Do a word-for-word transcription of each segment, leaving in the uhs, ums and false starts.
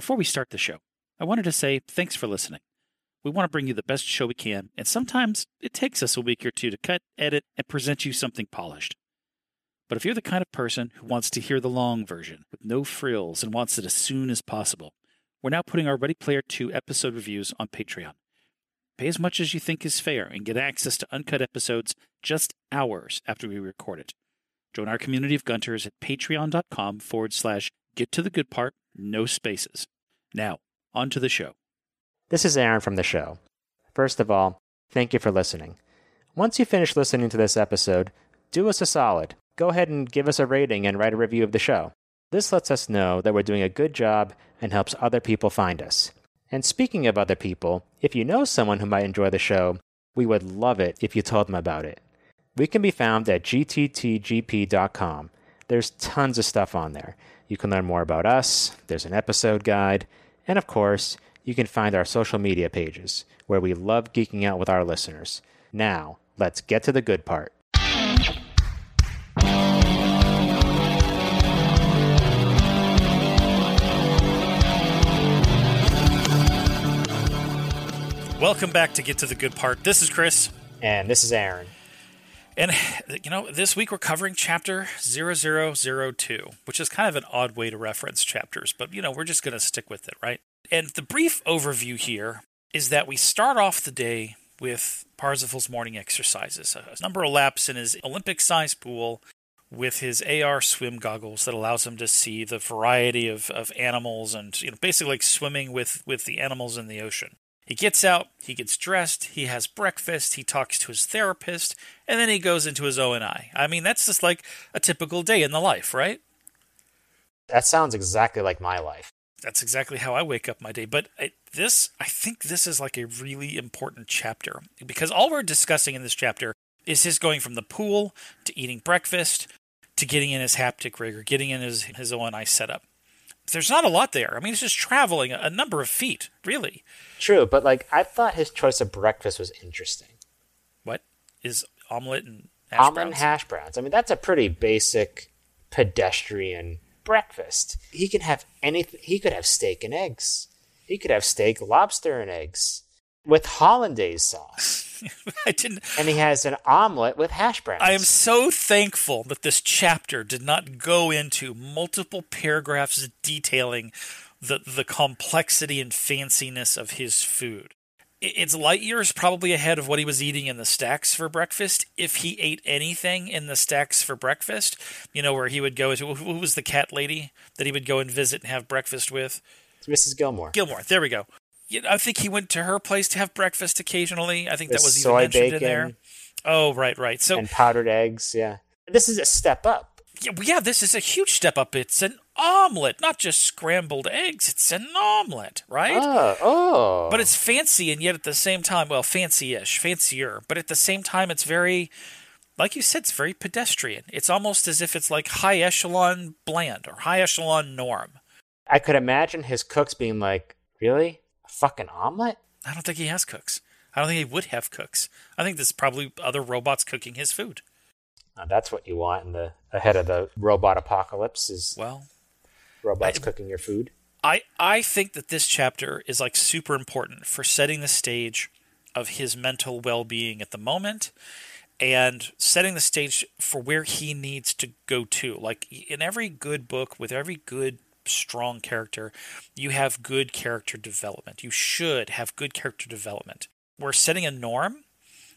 Before we start the show, I wanted to say thanks for listening. We want to bring you the best show we can, and sometimes it takes us a week or two to cut, edit, and present you something polished. But if you're the kind of person who wants to hear the long version with no frills and wants it as soon as possible, we're now putting our Ready Player Two episode reviews on Patreon. Pay as much as you think is fair and get access to uncut episodes just hours after we record it. Join our community of Gunters at patreon.com forward slash get to the good part, no spaces. Now, on to the show. This is Aaron from the show. First of all, thank you for listening. Once you finish listening to this episode, do us a solid. Go ahead and give us a rating and write a review of the show. This lets us know that we're doing a good job and helps other people find us. And speaking of other people, if you know someone who might enjoy the show, we would love it if you told them about it. We can be found at g t t g p dot com. There's tons of stuff on there. You can learn more about us, there's an episode guide, and of course, you can find our social media pages, where we love geeking out with our listeners. Now, let's get to the good part. Welcome back to Get to the Good Part. This is Chris. And this is Aaron. And, you know, this week we're covering Chapter zero zero zero two, which is kind of an odd way to reference chapters, but, you know, we're just going to stick with it, right? And the brief overview here is that we start off the day with Parzival's morning exercises, a number of laps in his Olympic-sized pool with his A R swim goggles that allows him to see the variety of, of animals and, you know, basically like swimming with, with the animals in the ocean. He gets out, he gets dressed, he has breakfast, he talks to his therapist, and then he goes into his O and I. I mean, that's just like a typical day in the life, right? That sounds exactly like my life. That's exactly how I wake up my day. But I, this, I think this is like a really important chapter, because all we're discussing in this chapter is his going from the pool to eating breakfast to getting in his haptic rig or getting in his, his O and I setup. There's not a lot there. I mean, it's just traveling a number of feet, really. True, but like I thought his choice of breakfast was interesting. What is omelet and hash browns? Omelet and hash browns. I mean, that's a pretty basic pedestrian breakfast. He can have anything. He could have steak and eggs. He could have steak, lobster, and eggs with hollandaise sauce. I didn't. And he has an omelet with hash browns. I am so thankful that this chapter did not go into multiple paragraphs detailing the, the complexity and fanciness of his food. It's light years probably ahead of what he was eating in the stacks for breakfast, if he ate anything in the stacks for breakfast. You know, where he would go into, who was the cat lady that he would go and visit and have breakfast with? It's Missus Gilmore. Gilmore, there we go. I think he went to her place to have breakfast occasionally. I think There's that was even mentioned bacon, in there. Oh, right, right. So, and powdered eggs, yeah. This is a step up. Yeah, yeah, this is a huge step up. It's an omelet, not just scrambled eggs. It's an omelet, right? Oh, oh. But it's fancy, and yet at the same time, well, fancy-ish, fancier. But at the same time, it's very, like you said, it's very pedestrian. It's almost as if it's like high echelon bland or high echelon norm. I could imagine his cooks being like, really? Fucking omelet? I don't think he has cooks. I don't think he would have cooks. I think there's probably other robots cooking his food. Now that's what you want in the ahead of the robot apocalypse is well, robots I, cooking your food. I, I think that this chapter is like super important for setting the stage of his mental well-being at the moment and setting the stage for where he needs to go to. Like in every good book with every good strong character, you have good character development. You should have good character development. We're setting a norm,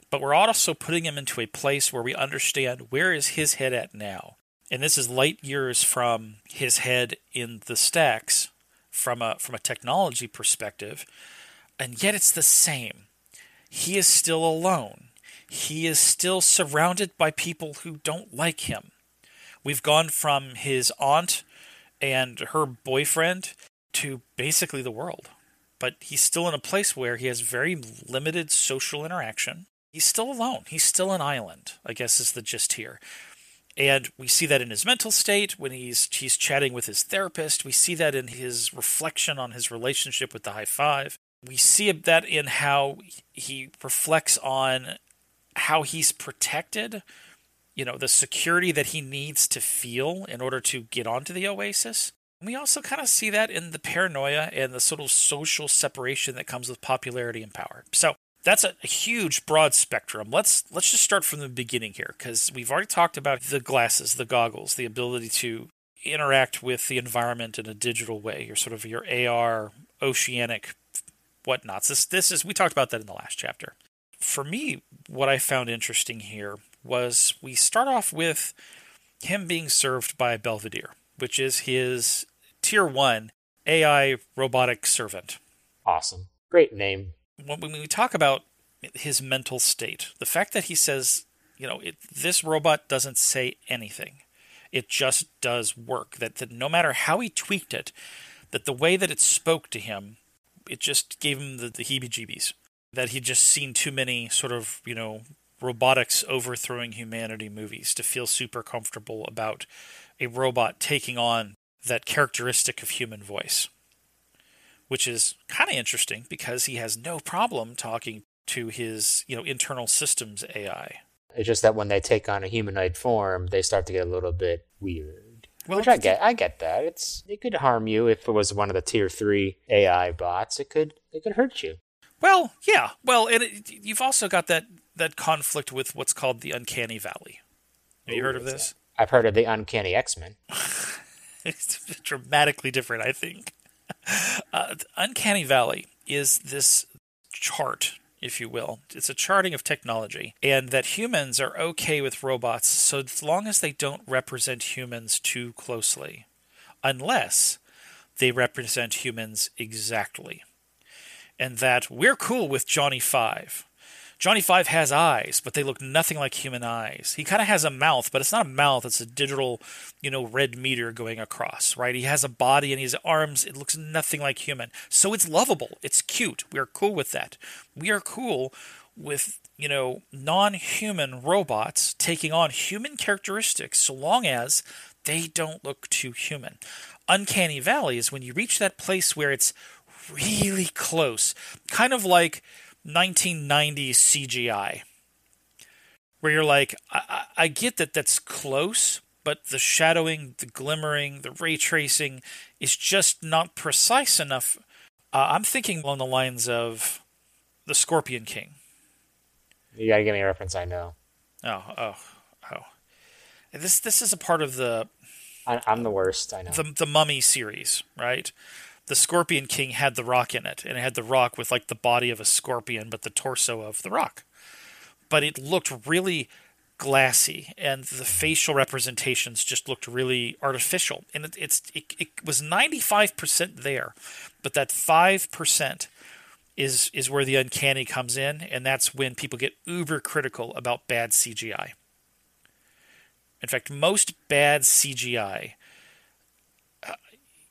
but we're also putting him into a place where we understand where is his head at now. And this is light years from his head in the stacks from a from a technology perspective, and yet it's the same. He is still alone. He is still surrounded by people who don't like him. We've gone from his aunt and her boyfriend to basically the world. But he's still in a place where he has very limited social interaction. He's still alone. He's still an island, I guess is the gist here. And we see that in his mental state when he's he's chatting with his therapist. We see that in his reflection on his relationship with the High Five. We see that in how he reflects on how he's protected, you know, the security that he needs to feel in order to get onto the Oasis. And we also kind of see that in the paranoia and the sort of social separation that comes with popularity and power. So that's a, a huge, broad spectrum. Let's let's just start from the beginning here, because we've already talked about the glasses, the goggles, the ability to interact with the environment in a digital way, your sort of your A R, oceanic whatnots. This this is we talked about that in the last chapter. For me, what I found interesting here was we start off with him being served by Belvedere, which is his tier one A I robotic servant. Awesome. Great name. When we talk about his mental state, the fact that he says, you know, it, this robot doesn't say anything. It just does work. That, that no matter how he tweaked it, that the way that it spoke to him, it just gave him the, the heebie-jeebies. That he'd just seen too many sort of, you know, robotics overthrowing humanity movies to feel super comfortable about a robot taking on that characteristic of human voice, which is kind of interesting because he has no problem talking to his, you know, internal systems A I. It's just that when they take on a humanoid form, they start to get a little bit weird. Well, which I get. I get that. It's it could harm you if it was one of the tier three A I bots. It could it could hurt you. Well, yeah. Well, and it, you've also got that. That conflict with what's called the Uncanny Valley. Have you Ooh, heard of this? I've heard of the Uncanny X-Men. It's dramatically different, I think. Uh, the Uncanny Valley is this chart, if you will. It's a charting of technology, and that humans are okay with robots so as long as they don't represent humans too closely, unless they represent humans exactly. And that we're cool with Johnny Five. Johnny Five has eyes, but they look nothing like human eyes. He kind of has a mouth, but it's not a mouth. It's a digital, you know, red meter going across, right? He has a body and he has arms. It looks nothing like human. So it's lovable. It's cute. We are cool with that. We are cool with, you know, non-human robots taking on human characteristics so long as they don't look too human. Uncanny Valley is when you reach that place where it's really close, kind of like nineteen nineties C G I, where you're like, I, I get that that's close, but the shadowing, the glimmering, the ray tracing is just not precise enough. Uh, I'm thinking along the lines of The Scorpion King. You gotta give me a reference, I know. Oh, oh, oh. This this is a part of the... I, I'm the worst, I know. The, the Mummy series, right? The Scorpion King had the rock in it, and it had the rock with like the body of a scorpion, but the torso of the rock. But it looked really glassy, and the facial representations just looked really artificial. And it, it's it, it was ninety-five percent there, but that five percent is is where the uncanny comes in, and that's when people get uber critical about bad C G I. In fact, most bad C G I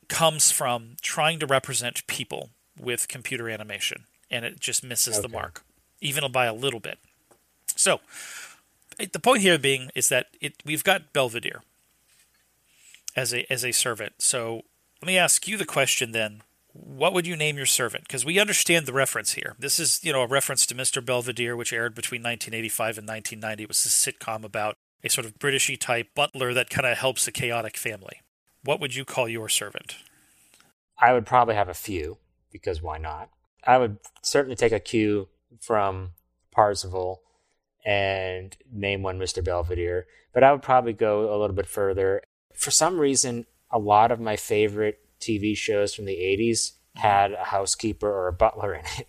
comes from trying to represent people with computer animation, and it just misses okay. the mark, even by a little bit. So the point here being is that it we've got Belvedere as a as a servant. So let me ask you the question then: what would you name your servant? Because we understand the reference here. This is, you know, a reference to Mister Belvedere, which aired between nineteen eighty-five and nineteen ninety. It was a sitcom about a sort of Britishy type butler that kind of helps a chaotic family. What would you call your servant? I would probably have a few, because why not? I would certainly take a cue from Parzival and name one Mister Belvedere, but I would probably go a little bit further. For some reason, a lot of my favorite T V shows from the eighties had a housekeeper or a butler in it.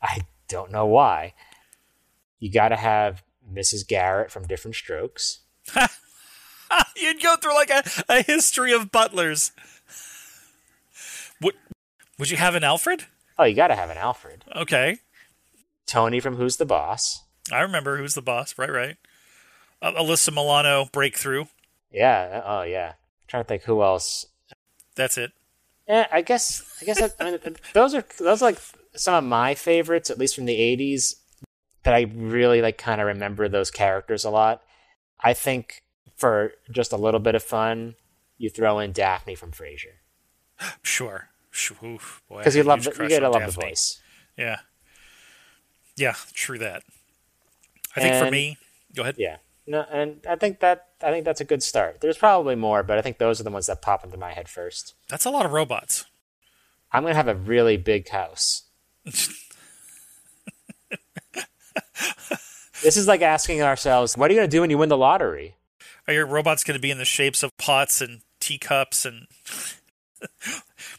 I don't know why. You got to have Missus Garrett from Different Strokes. You'd go through like a, a history of butlers. Would, would you have an Alfred? Oh, you got to have an Alfred. Okay. Tony from Who's the Boss? I remember Who's the Boss. Right, right. Uh, Alyssa Milano, Breakthrough. Yeah. Oh, yeah. I'm trying to think who else. That's it. Yeah, I guess. I guess that, I mean, those are those are like some of my favorites, at least from the eighties, that I really like. Kind of remember those characters a lot. I think. For just a little bit of fun, you throw in Daphne from Frasier. Sure. Because you love the, you gotta love Daphne. The voice. Yeah. Yeah, true that. I and, think for me... Go ahead. Yeah. No, and I think that I think that's a good start. There's probably more, but I think those are the ones that pop into my head first. That's a lot of robots. I'm gonna have a really big house. This is like asking ourselves, what are you gonna do when you win the lottery? Are your robots gonna be in the shapes of pots and teacups, and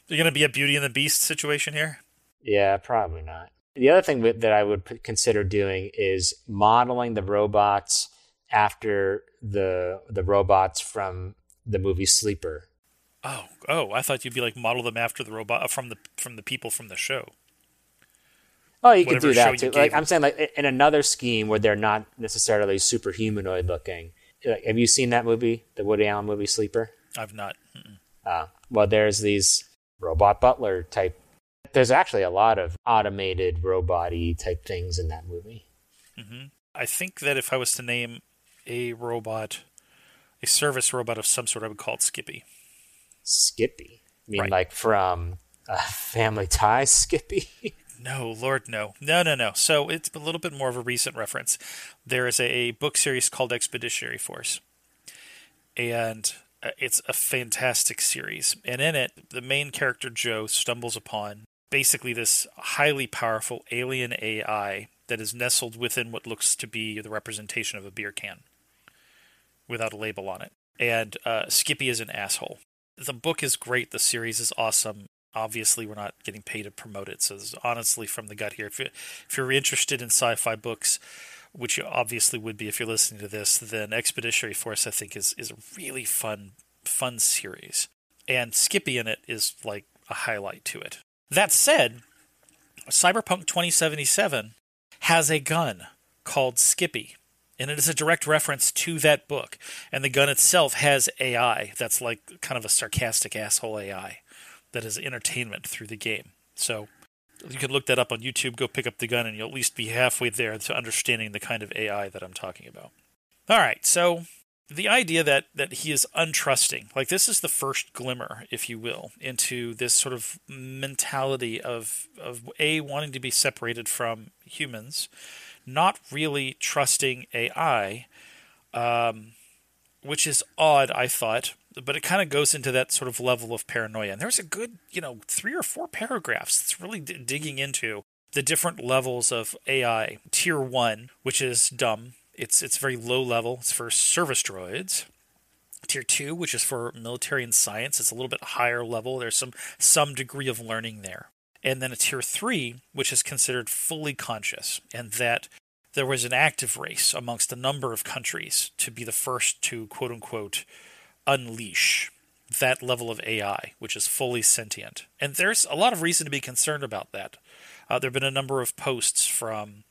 you're gonna be a Beauty and the Beast situation here? Yeah, probably not. The other thing that I would consider doing is modeling the robots after the the robots from the movie Sleeper. Oh, oh! I thought you'd be like model them after the robot from the from the people from the show. Oh, you could do that too. Like I'm saying, like in another scheme where they're not necessarily super humanoid looking. Like, have you seen that movie, the Woody Allen movie Sleeper? I've not. Uh, well, there's these robot butler type. There's actually a lot of automated robot-y type things in that movie. Mm-hmm. I think that if I was to name a robot, a service robot of some sort, I would call it Skippy. Skippy? I mean, right. Like from uh, Family Ties Skippy? No, Lord, no. No, no, no. So it's a little bit more of a recent reference. There is a book series called Expeditionary Force. And it's a fantastic series. And in it, the main character, Joe, stumbles upon basically this highly powerful alien A I that is nestled within what looks to be the representation of a beer can without a label on it. And uh, Skippy is an asshole. The book is great. The series is awesome. Obviously, we're not getting paid to promote it. So this is honestly from the gut here. If you're, if you're interested in sci-fi books, which you obviously would be if you're listening to this, then Expeditionary Force, I think, is, is a really fun, fun series. And Skippy in it is like a highlight to it. That said, Cyberpunk twenty seventy-seven has a gun called Skippy, and it is a direct reference to that book. And the gun itself has A I that's like kind of a sarcastic asshole A I that is entertainment through the game. So you can look that up on YouTube, go pick up the gun, and you'll at least be halfway there to understanding the kind of A I that I'm talking about. All right, so the idea that, that he is untrusting, like this is the first glimmer, if you will, into this sort of mentality of, of A, wanting to be separated from humans, not really trusting A I, um, which is odd, I thought, but it kind of goes into that sort of level of paranoia. And there's a good, you know, three or four paragraphs that's really d- digging into the different levels of A I. Tier one, which is dumb. It's it's very low level. It's for service droids. Tier two, which is for military and science. It's a little bit higher level. There's some some degree of learning there. And then a tier three, which is considered fully conscious, and that there was an active race amongst a number of countries to be the first to, quote unquote, unleash that level of A I, which is fully sentient. And there's a lot of reason to be concerned about that. Uh, there have been a number of posts from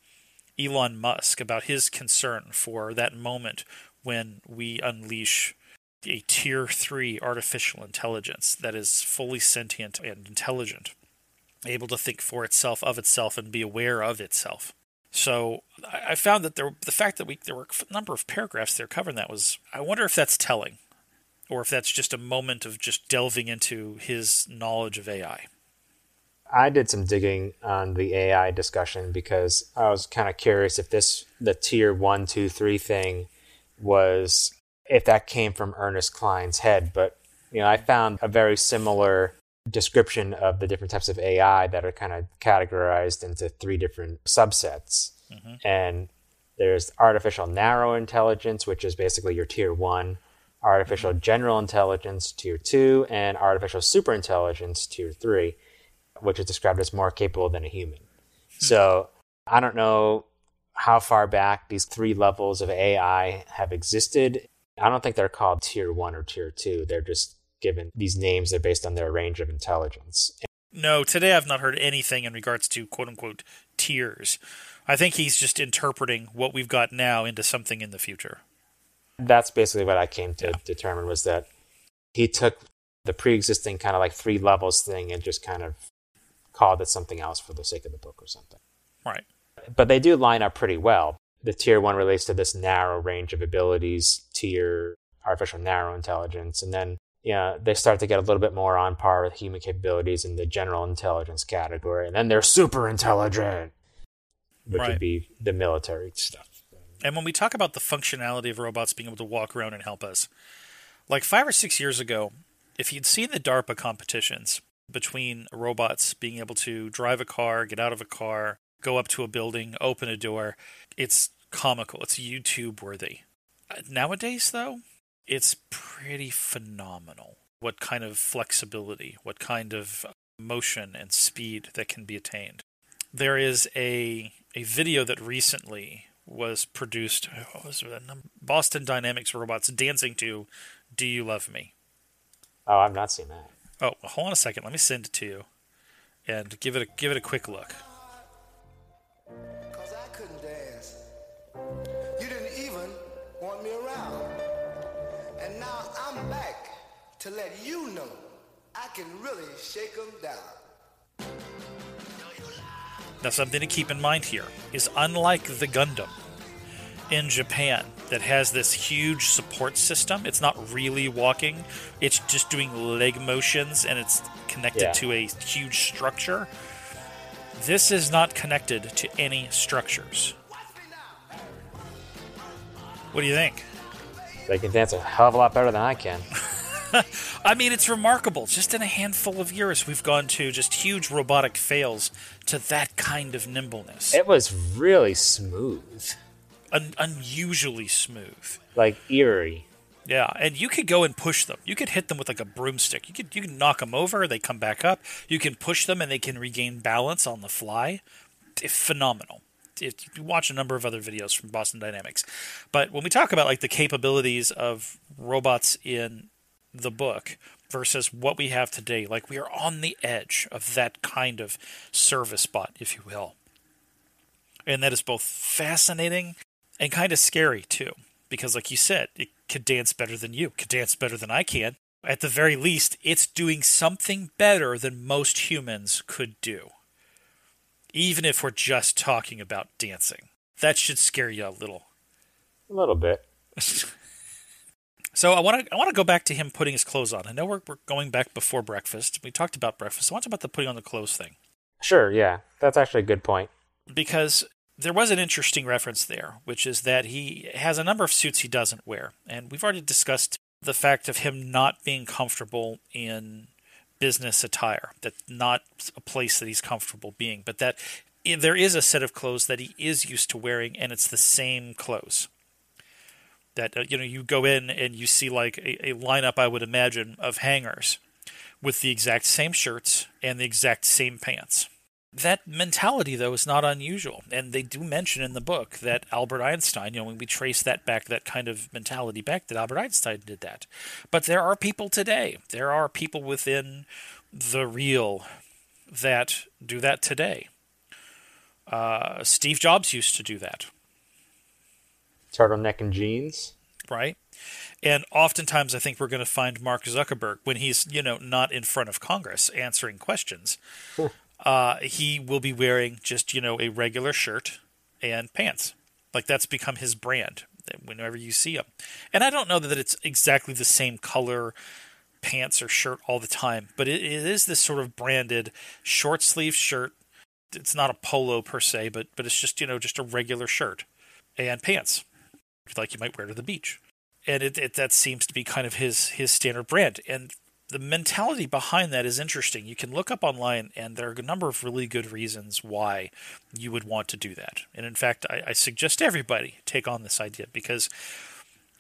Elon Musk about his concern for that moment when we unleash a tier three artificial intelligence that is fully sentient and intelligent, able to think for itself, of itself, and be aware of itself. So I found that there, the fact that we there were a number of paragraphs there covering that was, I wonder if that's telling, or if that's just a moment of just delving into his knowledge of A I. I did some digging on the A I discussion because I was kind of curious if this, the tier one, two, three thing was, if that came from Ernest Klein's head. But, you know, I found a very similar description of the different types of A I that are kind of categorized into three different subsets. Mm-hmm. And there's artificial narrow intelligence, which is basically your tier one, artificial mm-hmm. general intelligence, tier two, and artificial super intelligence, tier three, which is described as more capable than a human. Hmm. So I don't know how far back these three levels of A I have existed. I don't think they're called tier one or tier two. They're just given these names that are based on their range of intelligence. No, today I've not heard anything in regards to quote-unquote tiers. I think he's just interpreting what we've got now into something in the future. That's basically what I came to yeah. determine, was that he took the pre-existing kind of like three levels thing and just kind of called it something else for the sake of the book or something. Right. But they do line up pretty well. The tier one relates to this narrow range of abilities, tier artificial narrow intelligence. And then, you know, they start to get a little bit more on par with human capabilities in the general intelligence category. And then they're super intelligent, which right. would be the military stuff. And when we talk about the functionality of robots being able to walk around and help us, like five or six years ago, if you'd seen the DARPA competitions between robots being able to drive a car, get out of a car, go up to a building, open a door, it's comical. It's YouTube worthy. Nowadays, though, it's pretty phenomenal what kind of flexibility, what kind of motion and speed that can be attained. There is a a video that recently was produced, what was that number? Boston Dynamics robots dancing to Do You Love Me? Oh, I've not seen that. Oh, hold on a second. Let me send it to you and give it a, give it a quick look. Because I couldn't dance. You didn't even want me around. And now I'm back to let you know I can really shake them down. Now, something to keep in mind here is unlike the Gundam in Japan that has this huge support system, it's not really walking, it's just doing leg motions and it's connected yeah. to a huge structure. This is not connected to any structures. What do you think? They can dance a hell of a lot better than I can. I mean, it's remarkable. Just in a handful of years, we've gone to just huge robotic fails to that kind of nimbleness. It was really smooth. Un- unusually smooth. Like eerie. Yeah, and you could go and push them. You could hit them with like a broomstick. You could you can knock them over, they come back up. You can push them and they can regain balance on the fly. It's phenomenal. If you watch a number of other videos from Boston Dynamics. But when we talk about like the capabilities of robots in the book versus what we have today, like we are on the edge of that kind of service bot, if you will. And that is both fascinating and kind of scary too, because like you said, it could dance better than you, could dance better than I can. At the very least, it's doing something better than most humans could do. Even if we're just talking about dancing. That should scare you a little. A little bit. So I want to I want to go back to him putting his clothes on. I know we're we're going back before breakfast. We talked about breakfast. I want to talk about the putting on the clothes thing. Sure, yeah. That's actually a good point. Because there was an interesting reference there, which is that he has a number of suits he doesn't wear. And we've already discussed the fact of him not being comfortable in business attire. That's not a place that he's comfortable being. But that there is a set of clothes that he is used to wearing, and it's the same clothes. That, you know, you go in and you see like a, a lineup, I would imagine, of hangers with the exact same shirts and the exact same pants. That mentality, though, is not unusual. And they do mention in the book that Albert Einstein, you know, when we trace that back, that kind of mentality back, that Albert Einstein did that. But there are people today, there are people within the real that do that today. Uh, Steve Jobs used to do that. Turtleneck and jeans. Right. And oftentimes I think we're going to find Mark Zuckerberg when he's, you know, not in front of Congress answering questions. Cool. Uh, he will be wearing just, you know, a regular shirt and pants. Like that's become his brand whenever you see him. And I don't know that it's exactly the same color pants or shirt all the time, but it, it is this sort of branded short sleeve shirt. It's not a polo per se, but, but it's just, you know, just a regular shirt and pants. Like you might wear to the beach. And it, it, that seems to be kind of his his standard brand. And the mentality behind that is interesting. You can look up online, and there are a number of really good reasons why you would want to do that. And in fact, I, I suggest everybody take on this idea, because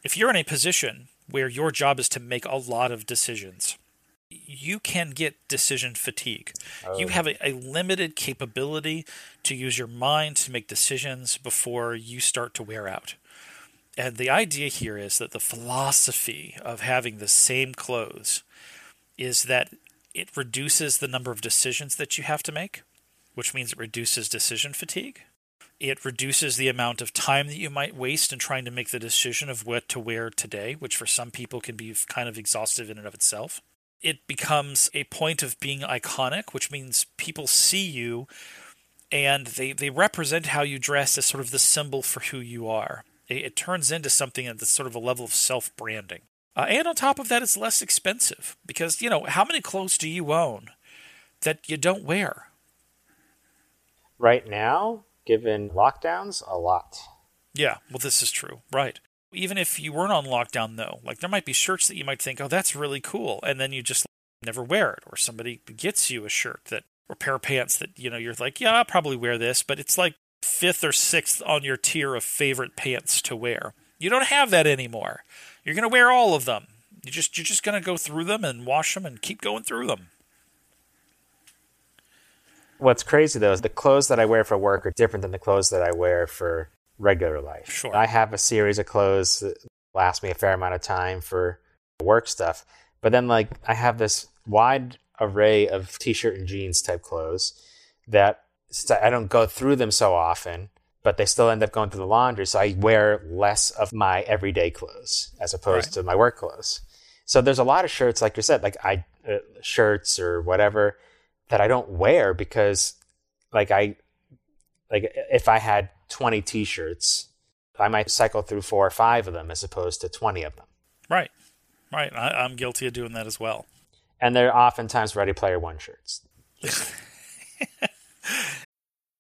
if you're in a position where your job is to make a lot of decisions, you can get decision fatigue. Oh. You have a, a limited capability to use your mind to make decisions before you start to wear out. And the idea here is that the philosophy of having the same clothes is that it reduces the number of decisions that you have to make, which means it reduces decision fatigue. It reduces the amount of time that you might waste in trying to make the decision of what to wear today, which for some people can be kind of exhaustive in and of itself. It becomes a point of being iconic, which means people see you and they, they represent how you dress as sort of the symbol for who you are. It turns into something at this sort of a level of self-branding. Uh, and on top of that, it's less expensive because, you know, how many clothes do you own that you don't wear? Right now, given lockdowns, a lot. Yeah, well, this is true. Right. Even if you weren't on lockdown, though, like there might be shirts that you might think, oh, that's really cool. And then you just never wear it. Or somebody gets you a shirt that, or a pair of pants that, you know, you're like, yeah, I'll probably wear this. But it's like fifth or sixth on your tier of favorite pants to wear. You don't have that anymore. You're going to wear all of them. You just, you're just going to go through them and wash them and keep going through them. What's crazy, though, is the clothes that I wear for work are different than the clothes that I wear for regular life. Sure. I have a series of clothes that last me a fair amount of time for work stuff. But then, like, I have this wide array of T-shirt and jeans type clothes that I don't go through them so often, but they still end up going through the laundry. So I wear less of my everyday clothes as opposed right. to my work clothes. So there's a lot of shirts, like you said, like I uh, shirts or whatever that I don't wear because, like, I like if I had twenty T-shirts, I might cycle through four or five of them as opposed to twenty of them. Right. Right. I, I'm guilty of doing that as well. And they're oftentimes Ready Player One shirts.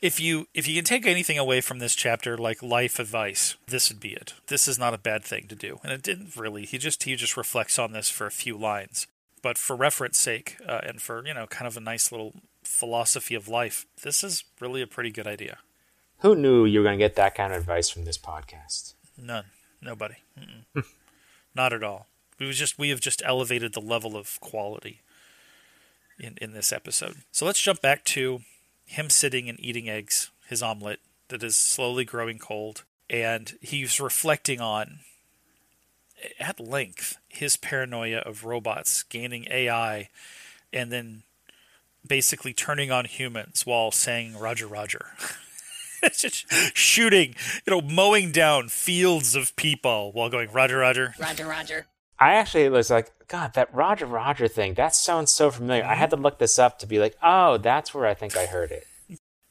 If you if you can take anything away from this chapter, like life advice, this would be it. This is not a bad thing to do. And it didn't really. He just he just reflects on this for a few lines. But for reference sake uh, and for, you know, kind of a nice little philosophy of life, this is really a pretty good idea. Who knew you were going to get that kind of advice from this podcast? None. Nobody. Not at all. We was just we have just elevated the level of quality in, in this episode. So let's jump back to him sitting and eating eggs, his omelet that is slowly growing cold. And he's reflecting on, at length, his paranoia of robots gaining A I and then basically turning on humans while saying, Roger, Roger. Just shooting, you know, mowing down fields of people while going, Roger, Roger. Roger, Roger. I actually was like, God, that Roger Roger thing, that sounds so familiar. I had to look this up to be like, oh, that's where I think I heard it.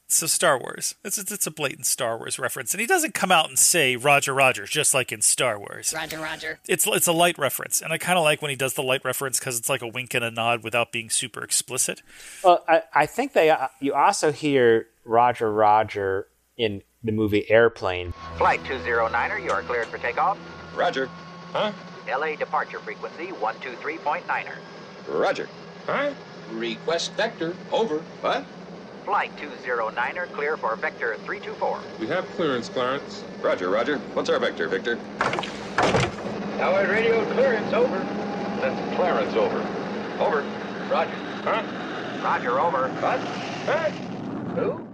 So Star Wars. It's a, it's a blatant Star Wars reference. And he doesn't come out and say Roger Roger, just like in Star Wars. Roger Roger. It's, it's a light reference. And I kind of like when he does the light reference because it's like a wink and a nod without being super explicit. Well, I, I think they uh, you also hear Roger Roger in the movie Airplane. Flight two oh niner, you are cleared for takeoff. Roger. Huh? L A departure frequency one two three point niner. Roger. Huh? Request vector. Over. What? Flight two oh niner, clear for vector three two four. We have clearance, Clarence. Roger, Roger. What's our vector, Victor? Howard radio clearance, over. That's Clarence, over. Over. Roger. Huh? Roger, over. What? Huh? Who?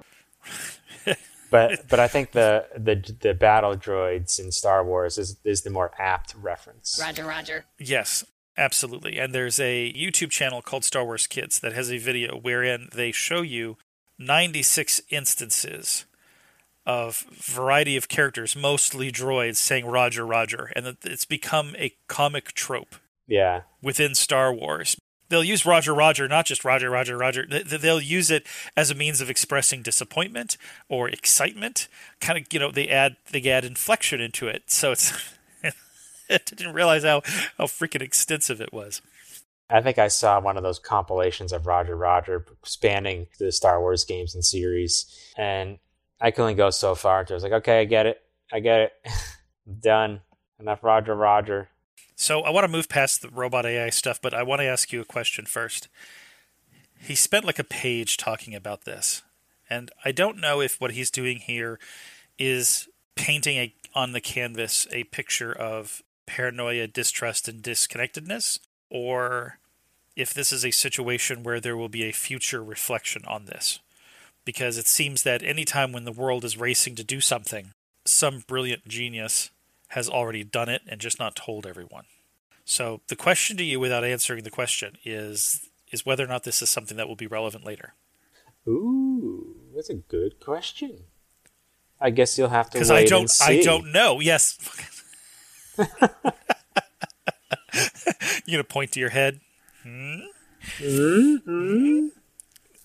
But but I think the, the the battle droids in Star Wars is is the more apt reference. Roger, Roger. Yes, absolutely. And there's a YouTube channel called Star Wars Kids that has a video wherein they show you ninety-six instances of variety of characters, mostly droids, saying Roger, Roger. And it's become a comic trope. Yeah. Within Star Wars. They'll use Roger, Roger, not just Roger, Roger, Roger. They'll use it as a means of expressing disappointment or excitement. Kind of, you know, they add they add inflection into it. So it's I didn't realize how, how freaking extensive it was. I think I saw one of those compilations of Roger, Roger spanning the Star Wars games and series. And I could only go so far. I was like, okay, I get it. I get it. Done. Enough Roger, Roger. So I want to move past the robot A I stuff, but I want to ask you a question first. He spent like a page talking about this, and I don't know if what he's doing here is painting a, on the canvas a picture of paranoia, distrust, and disconnectedness, or if this is a situation where there will be a future reflection on this. Because it seems that any time when the world is racing to do something, some brilliant genius has already done it and just not told everyone. So the question to you, without answering the question, is is whether or not this is something that will be relevant later. Ooh, that's a good question. I guess you'll have to wait I don't, and see. I don't know. Yes. You gonna point to your head? Hmm? Mm-hmm.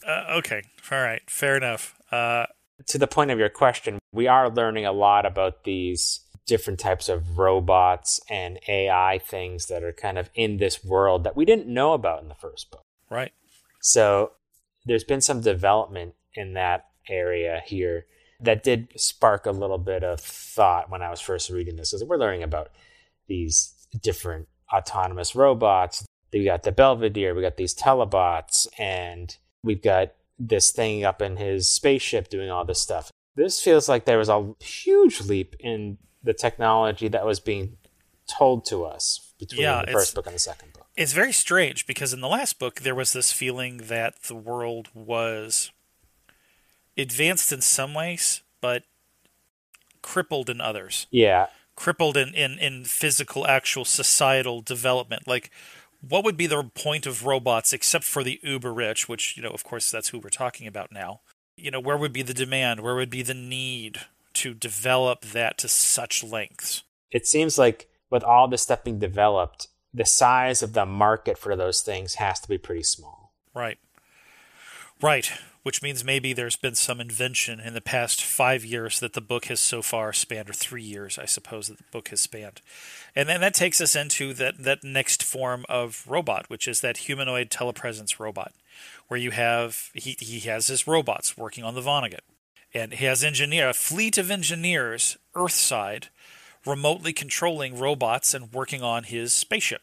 Uh, okay. All right. Fair enough. Uh, to the point of your question, we are learning a lot about these different types of robots and A I things that are kind of in this world that we didn't know about in the first book. Right. So there's been some development in that area here that did spark a little bit of thought when I was first reading this. Is we're learning about these different autonomous robots. We got the Belvedere, we got these telebots, and we've got this thing up in his spaceship doing all this stuff. This feels like there was a huge leap in the technology that was being told to us between yeah, the first book and the second book. It's very strange because in the last book, there was this feeling that the world was advanced in some ways, but crippled in others. Yeah. Crippled in, in, in physical, actual societal development. Like, what would be the point of robots except for the uber rich, which, you know, of course, that's who we're talking about now. You know, where would be the demand? Where would be the need to develop that to such lengths? It seems like with all this stuff being developed, the size of the market for those things has to be pretty small. Right. Right. Which means maybe there's been some invention in the past five years that the book has so far spanned, or three years, I suppose, that the book has spanned. And then that takes us into that, that next form of robot, which is that humanoid telepresence robot, where you have, he, he has his robots working on the Vonnegut. And he has engineer a fleet of engineers, Earthside, remotely controlling robots and working on his spaceship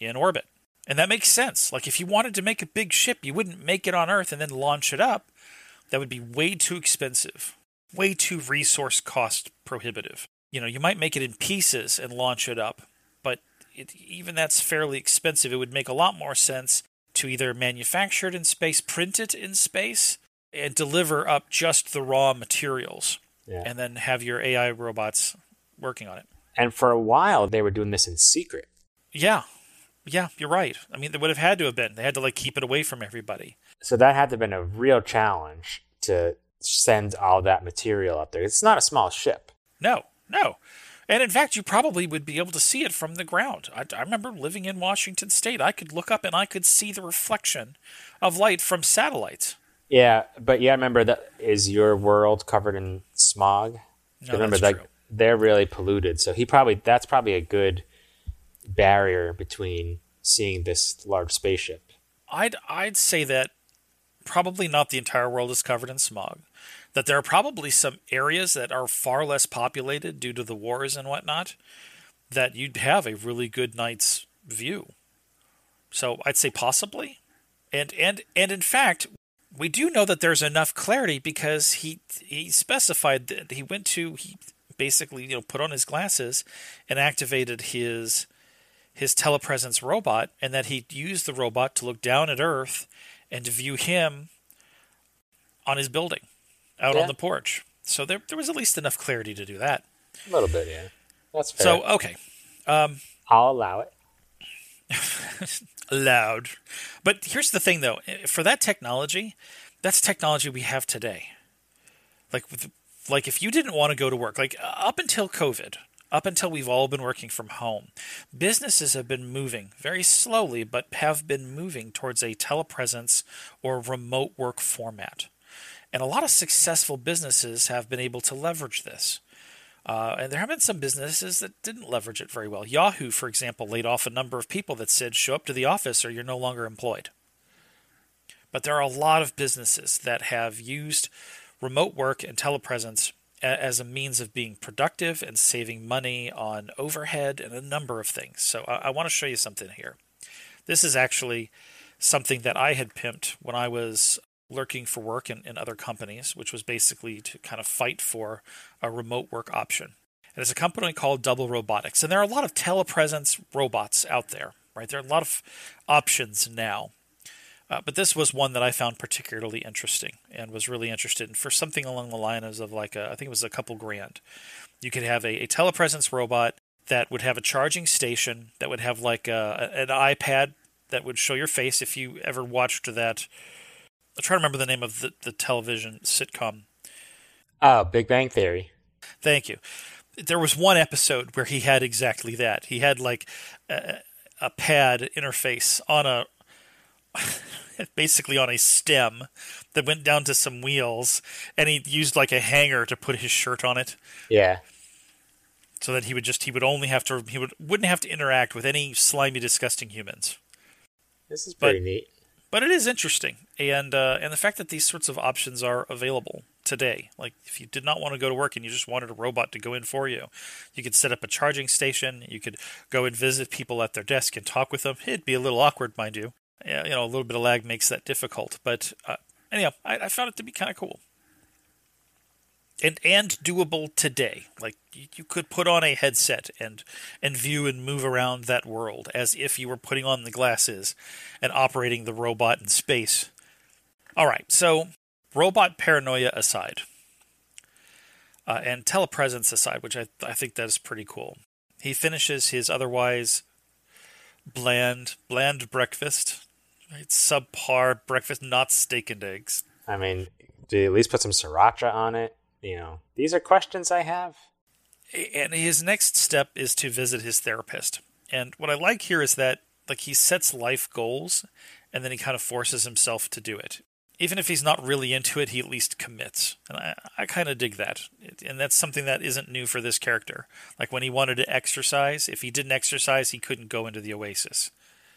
in orbit. And that makes sense. Like, if you wanted to make a big ship, you wouldn't make it on Earth and then launch it up. That would be way too expensive, way too resource cost prohibitive. You know, you might make it in pieces and launch it up, but it, even that's fairly expensive. It would make a lot more sense to either manufacture it in space, print it in space, and deliver up just the raw materials, yeah. and then have your A I robots working on it. And for a while, they were doing this in secret. Yeah. Yeah, you're right. I mean, they would have had to have been. They had to, like, keep it away from everybody. So that had to have been a real challenge to send all that material up there. It's not a small ship. No, no. And in fact, you probably would be able to see it from the ground. I, I remember living in Washington State. I could look up and I could see the reflection of light from satellites. Yeah, but yeah, I remember that. Is your world covered in smog? No, remember, that's like, true. They're really polluted. So he probably that's probably a good barrier between seeing this large spaceship. I'd I'd say that probably not the entire world is covered in smog. That there are probably some areas that are far less populated due to the wars and whatnot that you'd have a really good night's view. So I'd say possibly. And and and in fact, we do know that there's enough clarity because he he specified that he went to he basically, you know, put on his glasses and activated his his telepresence robot, and that he used the robot to look down at Earth and to view him on his building, out yeah. on the porch. So there, there was at least enough clarity to do that. A little bit, yeah. That's fair. So, okay. Um, I'll allow it. Allowed. But here's the thing, though. For that technology, that's technology we have today. Like, with, like if you didn't want to go to work, like up until COVID, up until we've all been working from home, businesses have been moving very slowly, but have been moving towards a telepresence or remote work format. And a lot of successful businesses have been able to leverage this. Uh, and there have been some businesses that didn't leverage it very well. Yahoo, for example, laid off a number of people that said, show up to the office or you're no longer employed. But there are a lot of businesses that have used remote work and telepresence as a means of being productive and saving money on overhead and a number of things. So I, I want to show you something here. This is actually something that I had pimped when I was lurking for work in, in other companies, which was basically to kind of fight for a remote work option. And it's a company called Double Robotics. And there are a lot of telepresence robots out there, right? There are a lot of options now. Uh, but this was one that I found particularly interesting and was really interested in for something along the lines of like, a, I think it was a couple grand. You could have a, a telepresence robot that would have a charging station that would have like a, an iPad that would show your face. If you ever watched that, I'm trying to remember the name of the, the television sitcom. Oh, Big Bang Theory. Thank you. There was one episode where he had exactly that. He had like a, a pad interface on a basically on a stem that went down to some wheels, and he used like a hanger to put his shirt on it. Yeah. So that he would just he would only have to he would wouldn't have to interact with any slimy, disgusting humans. This is pretty but, neat. But it is interesting, and uh, and the fact that these sorts of options are available today. Like, if you did not want to go to work and you just wanted a robot to go in for you, you could set up a charging station. You could go and visit people at their desk and talk with them. It'd be a little awkward, mind you. Yeah, you know, a little bit of lag makes that difficult. But uh, anyhow, I, I found it to be kind of cool. And and doable today. Like, you could put on a headset and and view and move around that world as if you were putting on the glasses and operating the robot in space. All right, so robot paranoia aside, uh, and telepresence aside, which I, I think that is pretty cool. He finishes his otherwise bland bland breakfast. It's subpar breakfast, not steak and eggs. I mean, do you at least put some sriracha on it? You know, these are questions I have. And his next step is to visit his therapist. And what I like here is that, like, he sets life goals and then he kind of forces himself to do it. Even if he's not really into it, he at least commits. And I, I kind of dig that. And that's something that isn't new for this character. Like, when he wanted to exercise, if he didn't exercise, he couldn't go into the Oasis.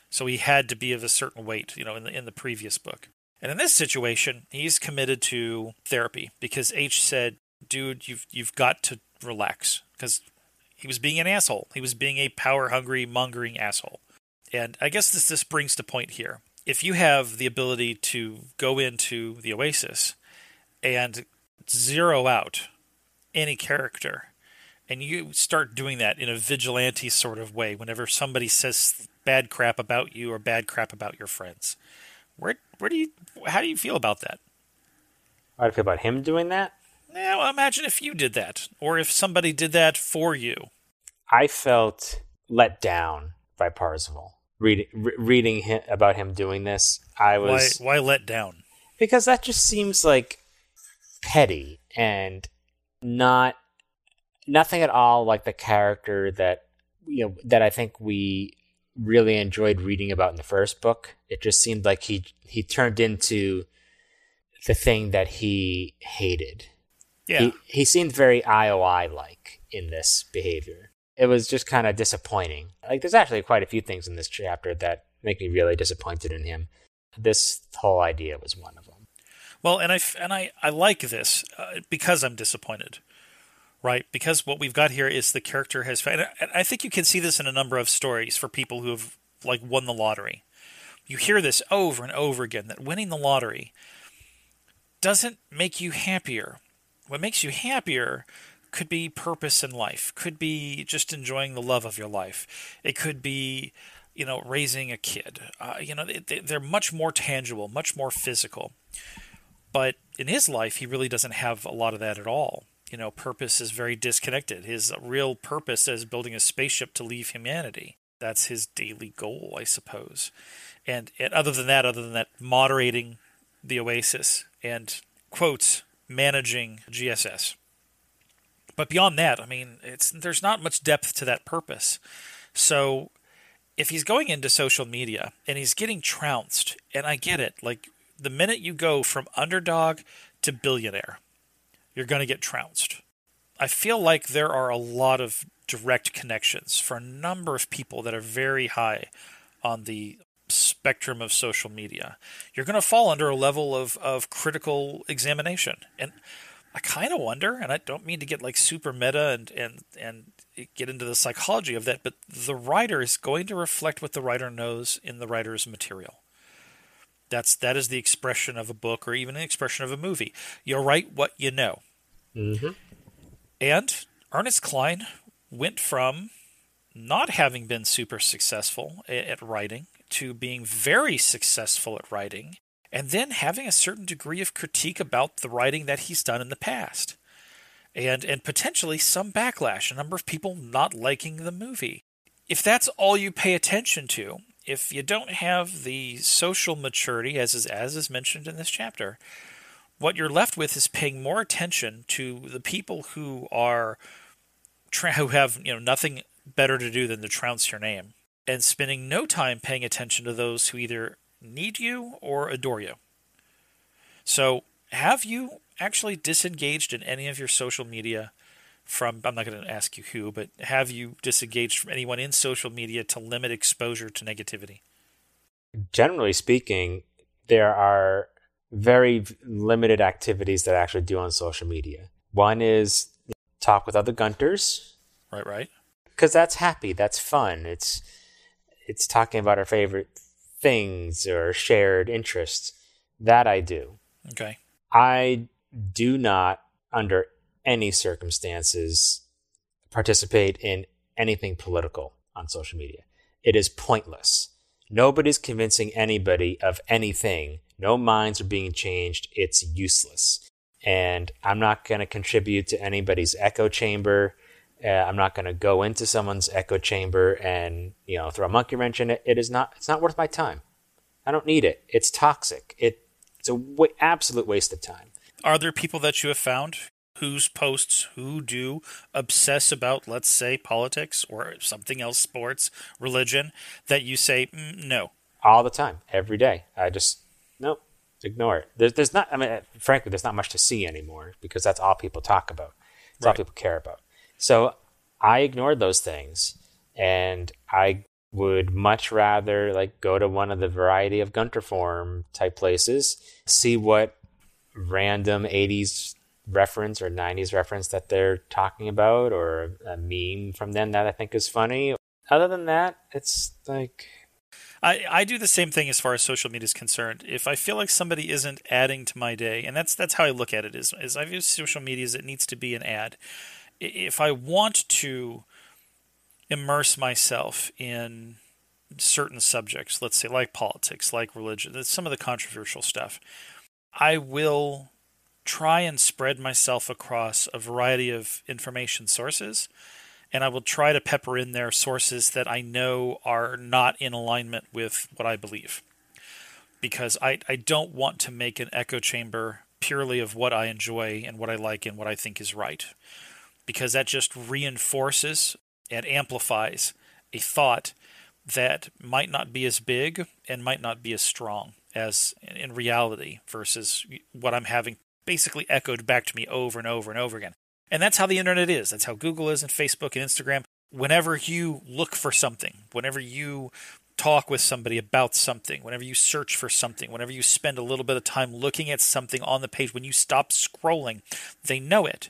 So he had to be of a certain weight, you know, in the, in the previous book. And in this situation, he's committed to therapy because H said, dude, you've you've got to relax, because he was being an asshole. He was being a power-hungry, mongering asshole. And I guess this, this brings to point here. If you have the ability to go into the Oasis and zero out any character, and you start doing that in a vigilante sort of way whenever somebody says bad crap about you or bad crap about your friends, Where, where do you? How do you feel about that? How do I feel about him doing that? Now, well, imagine if you did that, or if somebody did that for you. I felt let down by Parzival. Read, re- reading him, about him doing this, I was why, why let down? Because that just seems like petty and not nothing at all like the character that you know that I think we really enjoyed reading about in the first book. It just seemed like he he turned into the thing that he hated. Yeah. He, he seemed very I O I-like in this behavior. It was just kind of disappointing. Like, there's actually quite a few things in this chapter that make me really disappointed in him. This whole idea was one of them. Well, and I, and I, I like this uh, because I'm disappointed. Right, because what we've got here is the character has, and I think you can see this in a number of stories for people who have like won the lottery. You hear this over and over again, that winning the lottery doesn't make you happier. What makes you happier could be purpose in life, could be just enjoying the love of your life. It could be, you know, raising a kid. Uh, you know, they, they're much more tangible, much more physical. But in his life, he really doesn't have a lot of that at all. You know, purpose is very disconnected. His real purpose is building a spaceship to leave humanity. That's his daily goal, I suppose. And, and other than that, other than that, moderating the Oasis and, quotes, managing G S S. But beyond that, I mean, it's there's not much depth to that purpose. So if he's going into social media and he's getting trounced, and I get it, like the minute you go from underdog to billionaire, you're going to get trounced. I feel like there are a lot of direct connections for a number of people that are very high on the spectrum of social media. You're going to fall under a level of, of critical examination. And I kind of wonder, and I don't mean to get like super meta and, and, and get into the psychology of that, but the writer is going to reflect what the writer knows in the writer's material. That's that is the expression of a book or even an expression of a movie. You write what you know. Mm-hmm. And Ernest Cline went from not having been super successful at writing to being very successful at writing, and then having a certain degree of critique about the writing that he's done in the past, and and potentially some backlash, a number of people not liking the movie. If that's all you pay attention to, if you don't have the social maturity, as is, as is mentioned in this chapter, what you're left with is paying more attention to the people who are tra- who have you know nothing better to do than to trounce your name, and spending no time paying attention to those who either need you or adore you. So have you actually disengaged in any of your social media from, I'm not going to ask you who, but have you disengaged from anyone in social media to limit exposure to negativity? Generally speaking, there are very limited activities that I actually do on social media. One is talk with other Gunters. Right, right. Because that's happy. That's fun. It's it's talking about our favorite things or shared interests. That I do. Okay. I do not, under any circumstances, participate in anything political on social media. It is pointless. Nobody's convincing anybody of anything. No minds are being changed. It's useless. And I'm not going to contribute to anybody's echo chamber. Uh, I'm not going to go into someone's echo chamber and, you know, throw a monkey wrench in it. It is not, it's not worth my time. I don't need it. It's toxic. It, it's a w- absolute waste of time. Are there people that you have found whose posts who do obsess about, let's say, politics or something else, sports, religion, that you say, mm, no? All the time. Every day. I just, nope, ignore it. There's, there's not, I mean, frankly, there's not much to see anymore because that's all people talk about. It's right. All people care about. So I ignored those things, and I would much rather like go to one of the variety of Gunter Forum type places, see what random eighties reference or nineties reference that they're talking about, or a meme from them that I think is funny. Other than that, it's like... I, I do the same thing as far as social media is concerned. If I feel like somebody isn't adding to my day, and that's that's how I look at it, is, is I view social media as it needs to be an ad. If I want to immerse myself in certain subjects, let's say like politics, like religion, some of the controversial stuff, I will try and spread myself across a variety of information sources, and I will try to pepper in there sources that I know are not in alignment with what I believe, because I, I don't want to make an echo chamber purely of what I enjoy and what I like and what I think is right, because that just reinforces and amplifies a thought that might not be as big and might not be as strong as in reality versus what I'm having basically echoed back to me over and over and over again. And that's how the internet is. That's how Google is and Facebook and Instagram. Whenever you look for something, whenever you talk with somebody about something, whenever you search for something, whenever you spend a little bit of time looking at something on the page, when you stop scrolling, they know it.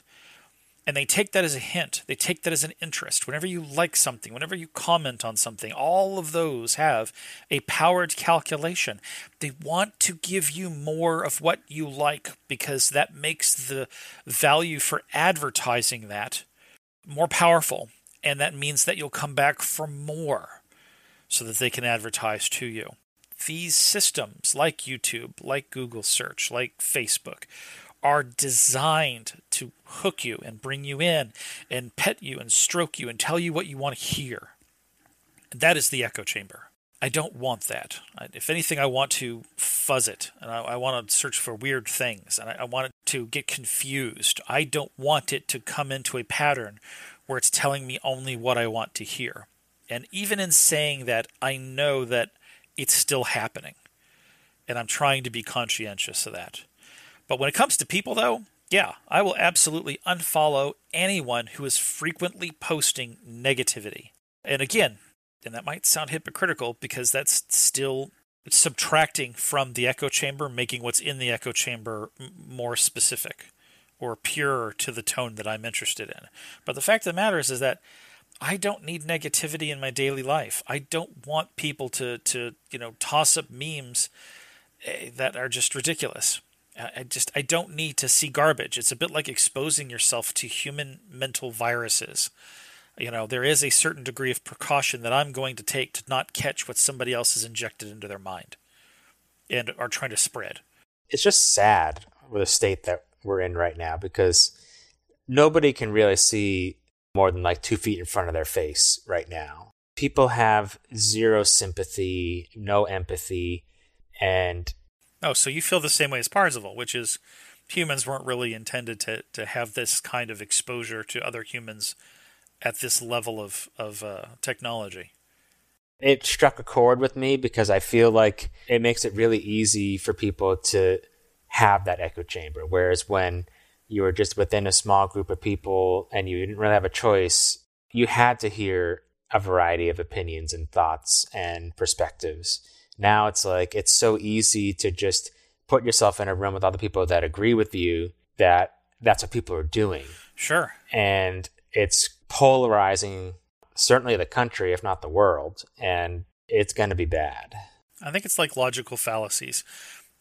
And they take that as a hint. They take that as an interest. Whenever you like something, whenever you comment on something, all of those have a powered calculation. They want to give you more of what you like because that makes the value for advertising that more powerful. And that means that you'll come back for more so that they can advertise to you. These systems like YouTube, like Google search, like Facebook, are designed to hook you and bring you in and pet you and stroke you and tell you what you want to hear. That is the echo chamber. I don't want that. If anything, I want to fuzz it, and I, I want to search for weird things, and I, I want it to get confused. I don't want it to come into a pattern where it's telling me only what I want to hear. And even in saying that, I know that it's still happening, and I'm trying to be conscientious of that. But when it comes to people, though, yeah, I will absolutely unfollow anyone who is frequently posting negativity. And again, and that might sound hypocritical because that's still subtracting from the echo chamber, making what's in the echo chamber more specific or purer to the tone that I'm interested in. But the fact of the matter is, is that I don't need negativity in my daily life. I don't want people to, to you know, toss up memes that are just ridiculous. I just, I don't need to see garbage. It's a bit like exposing yourself to human mental viruses. You know, there is a certain degree of precaution that I'm going to take to not catch what somebody else has injected into their mind and are trying to spread. It's just sad with the state that we're in right now, because nobody can really see more than like two feet in front of their face right now. People have zero sympathy, no empathy, and... Oh, so you feel the same way as Parzival, which is humans weren't really intended to, to have this kind of exposure to other humans at this level of, of uh, technology. It struck a chord with me because I feel like it makes it really easy for people to have that echo chamber. Whereas when you were just within a small group of people and you didn't really have a choice, you had to hear a variety of opinions and thoughts and perspectives. Now it's like, it's so easy to just put yourself in a room with other people that agree with you, that that's what people are doing. Sure. And it's polarizing certainly the country, if not the world, and it's going to be bad. I think it's like logical fallacies.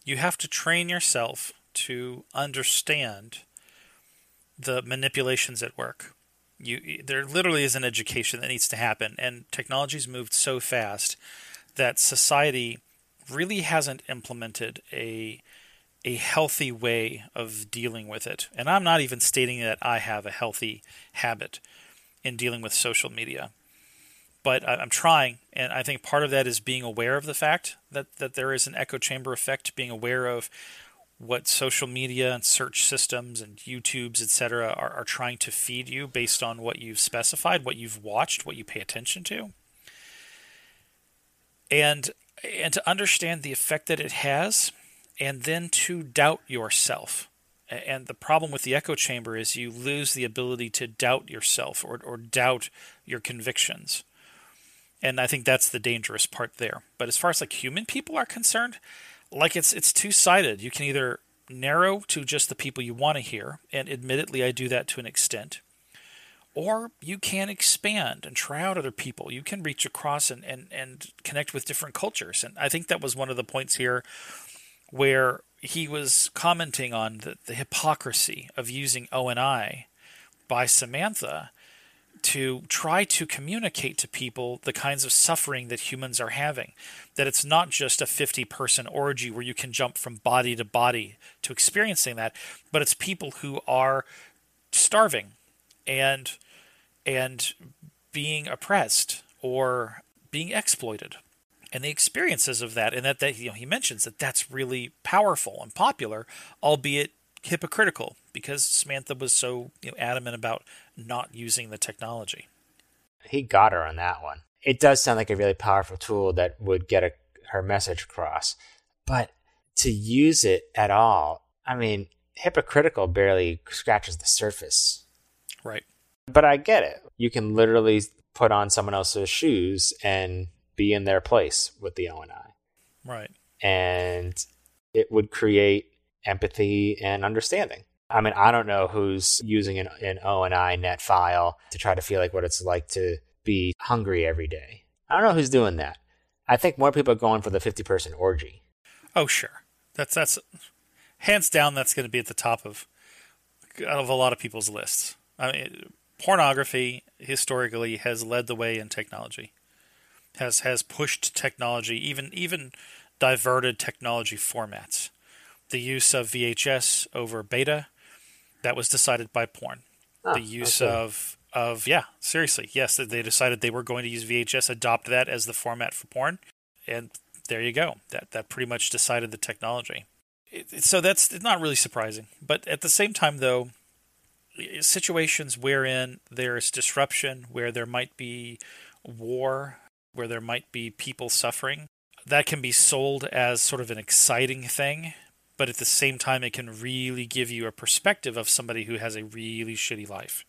You have to train yourself to understand the manipulations at work. You, there literally is an education that needs to happen, and technology's moved so fast that society really hasn't implemented a a healthy way of dealing with it. And I'm not even stating that I have a healthy habit in dealing with social media. But I'm trying, and I think part of that is being aware of the fact that, that there is an echo chamber effect, being aware of what social media and search systems and YouTubes, et cetera, are, are trying to feed you based on what you've specified, what you've watched, what you pay attention to. And and to understand the effect that it has, and then to doubt yourself. And the problem with the echo chamber is you lose the ability to doubt yourself or, or doubt your convictions. And I think that's the dangerous part there. But as far as like human people are concerned, like it's it's two-sided. You can either narrow to just the people you want to hear, and admittedly I do that to an extent, or you can expand and try out other people. You can reach across and, and, and connect with different cultures. And I think that was one of the points here where he was commenting on the, the hypocrisy of using O and I by Samantha to try to communicate to people the kinds of suffering that humans are having, that it's not just a fifty-person orgy where you can jump from body to body to experiencing that, but it's people who are starving and and being oppressed or being exploited, and the experiences of that, and that, that you know, he mentions that that's really powerful and popular, albeit hypocritical, because Samantha was so you know, adamant about not using the technology. He got her on that one. It does sound like a really powerful tool that would get a, her message across, but to use it at all, I mean, hypocritical barely scratches the surface. Right. But I get it. You can literally put on someone else's shoes and be in their place with the O and I. Right. And it would create empathy and understanding. I mean, I don't know who's using an, an O and I net file to try to feel like what it's like to be hungry every day. I don't know who's doing that. I think more people are going for the fifty-person orgy. Oh, sure. That's, that's hands down, that's going to be at the top of, of a lot of people's lists. I mean, pornography historically has led the way in technology. Has has pushed technology, even even diverted technology formats. The use of V H S over beta, that was decided by porn. Oh, the use okay. of of yeah, seriously, yes, they decided they were going to use V H S, adopt that as the format for porn, and there you go. That that pretty much decided the technology. It, it, so that's it's not really surprising, but at the same time, though, situations wherein there is disruption, where there might be war, where there might be people suffering, that can be sold as sort of an exciting thing, but at the same time, it can really give you a perspective of somebody who has a really shitty life.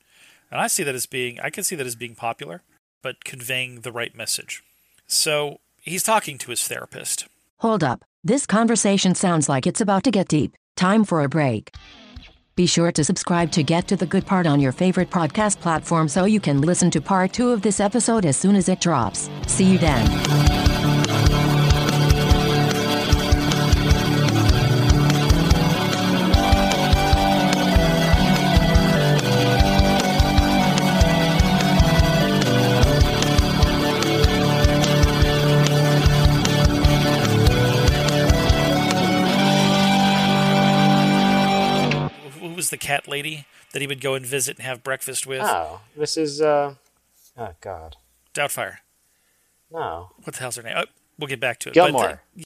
And I see that as being, I can see that as being popular, but conveying the right message. So he's talking to his therapist. Hold up. This conversation sounds like it's about to get deep. Time for a break. Be sure to subscribe to Get to the Good Part on your favorite podcast platform so you can listen to part two of this episode as soon as it drops. See you then. The cat lady that he would go and visit and have breakfast with. Oh, this is, uh, oh, God. Doubtfire. No. What the hell's her name? Oh, we'll get back to it. Gilmore. But, uh,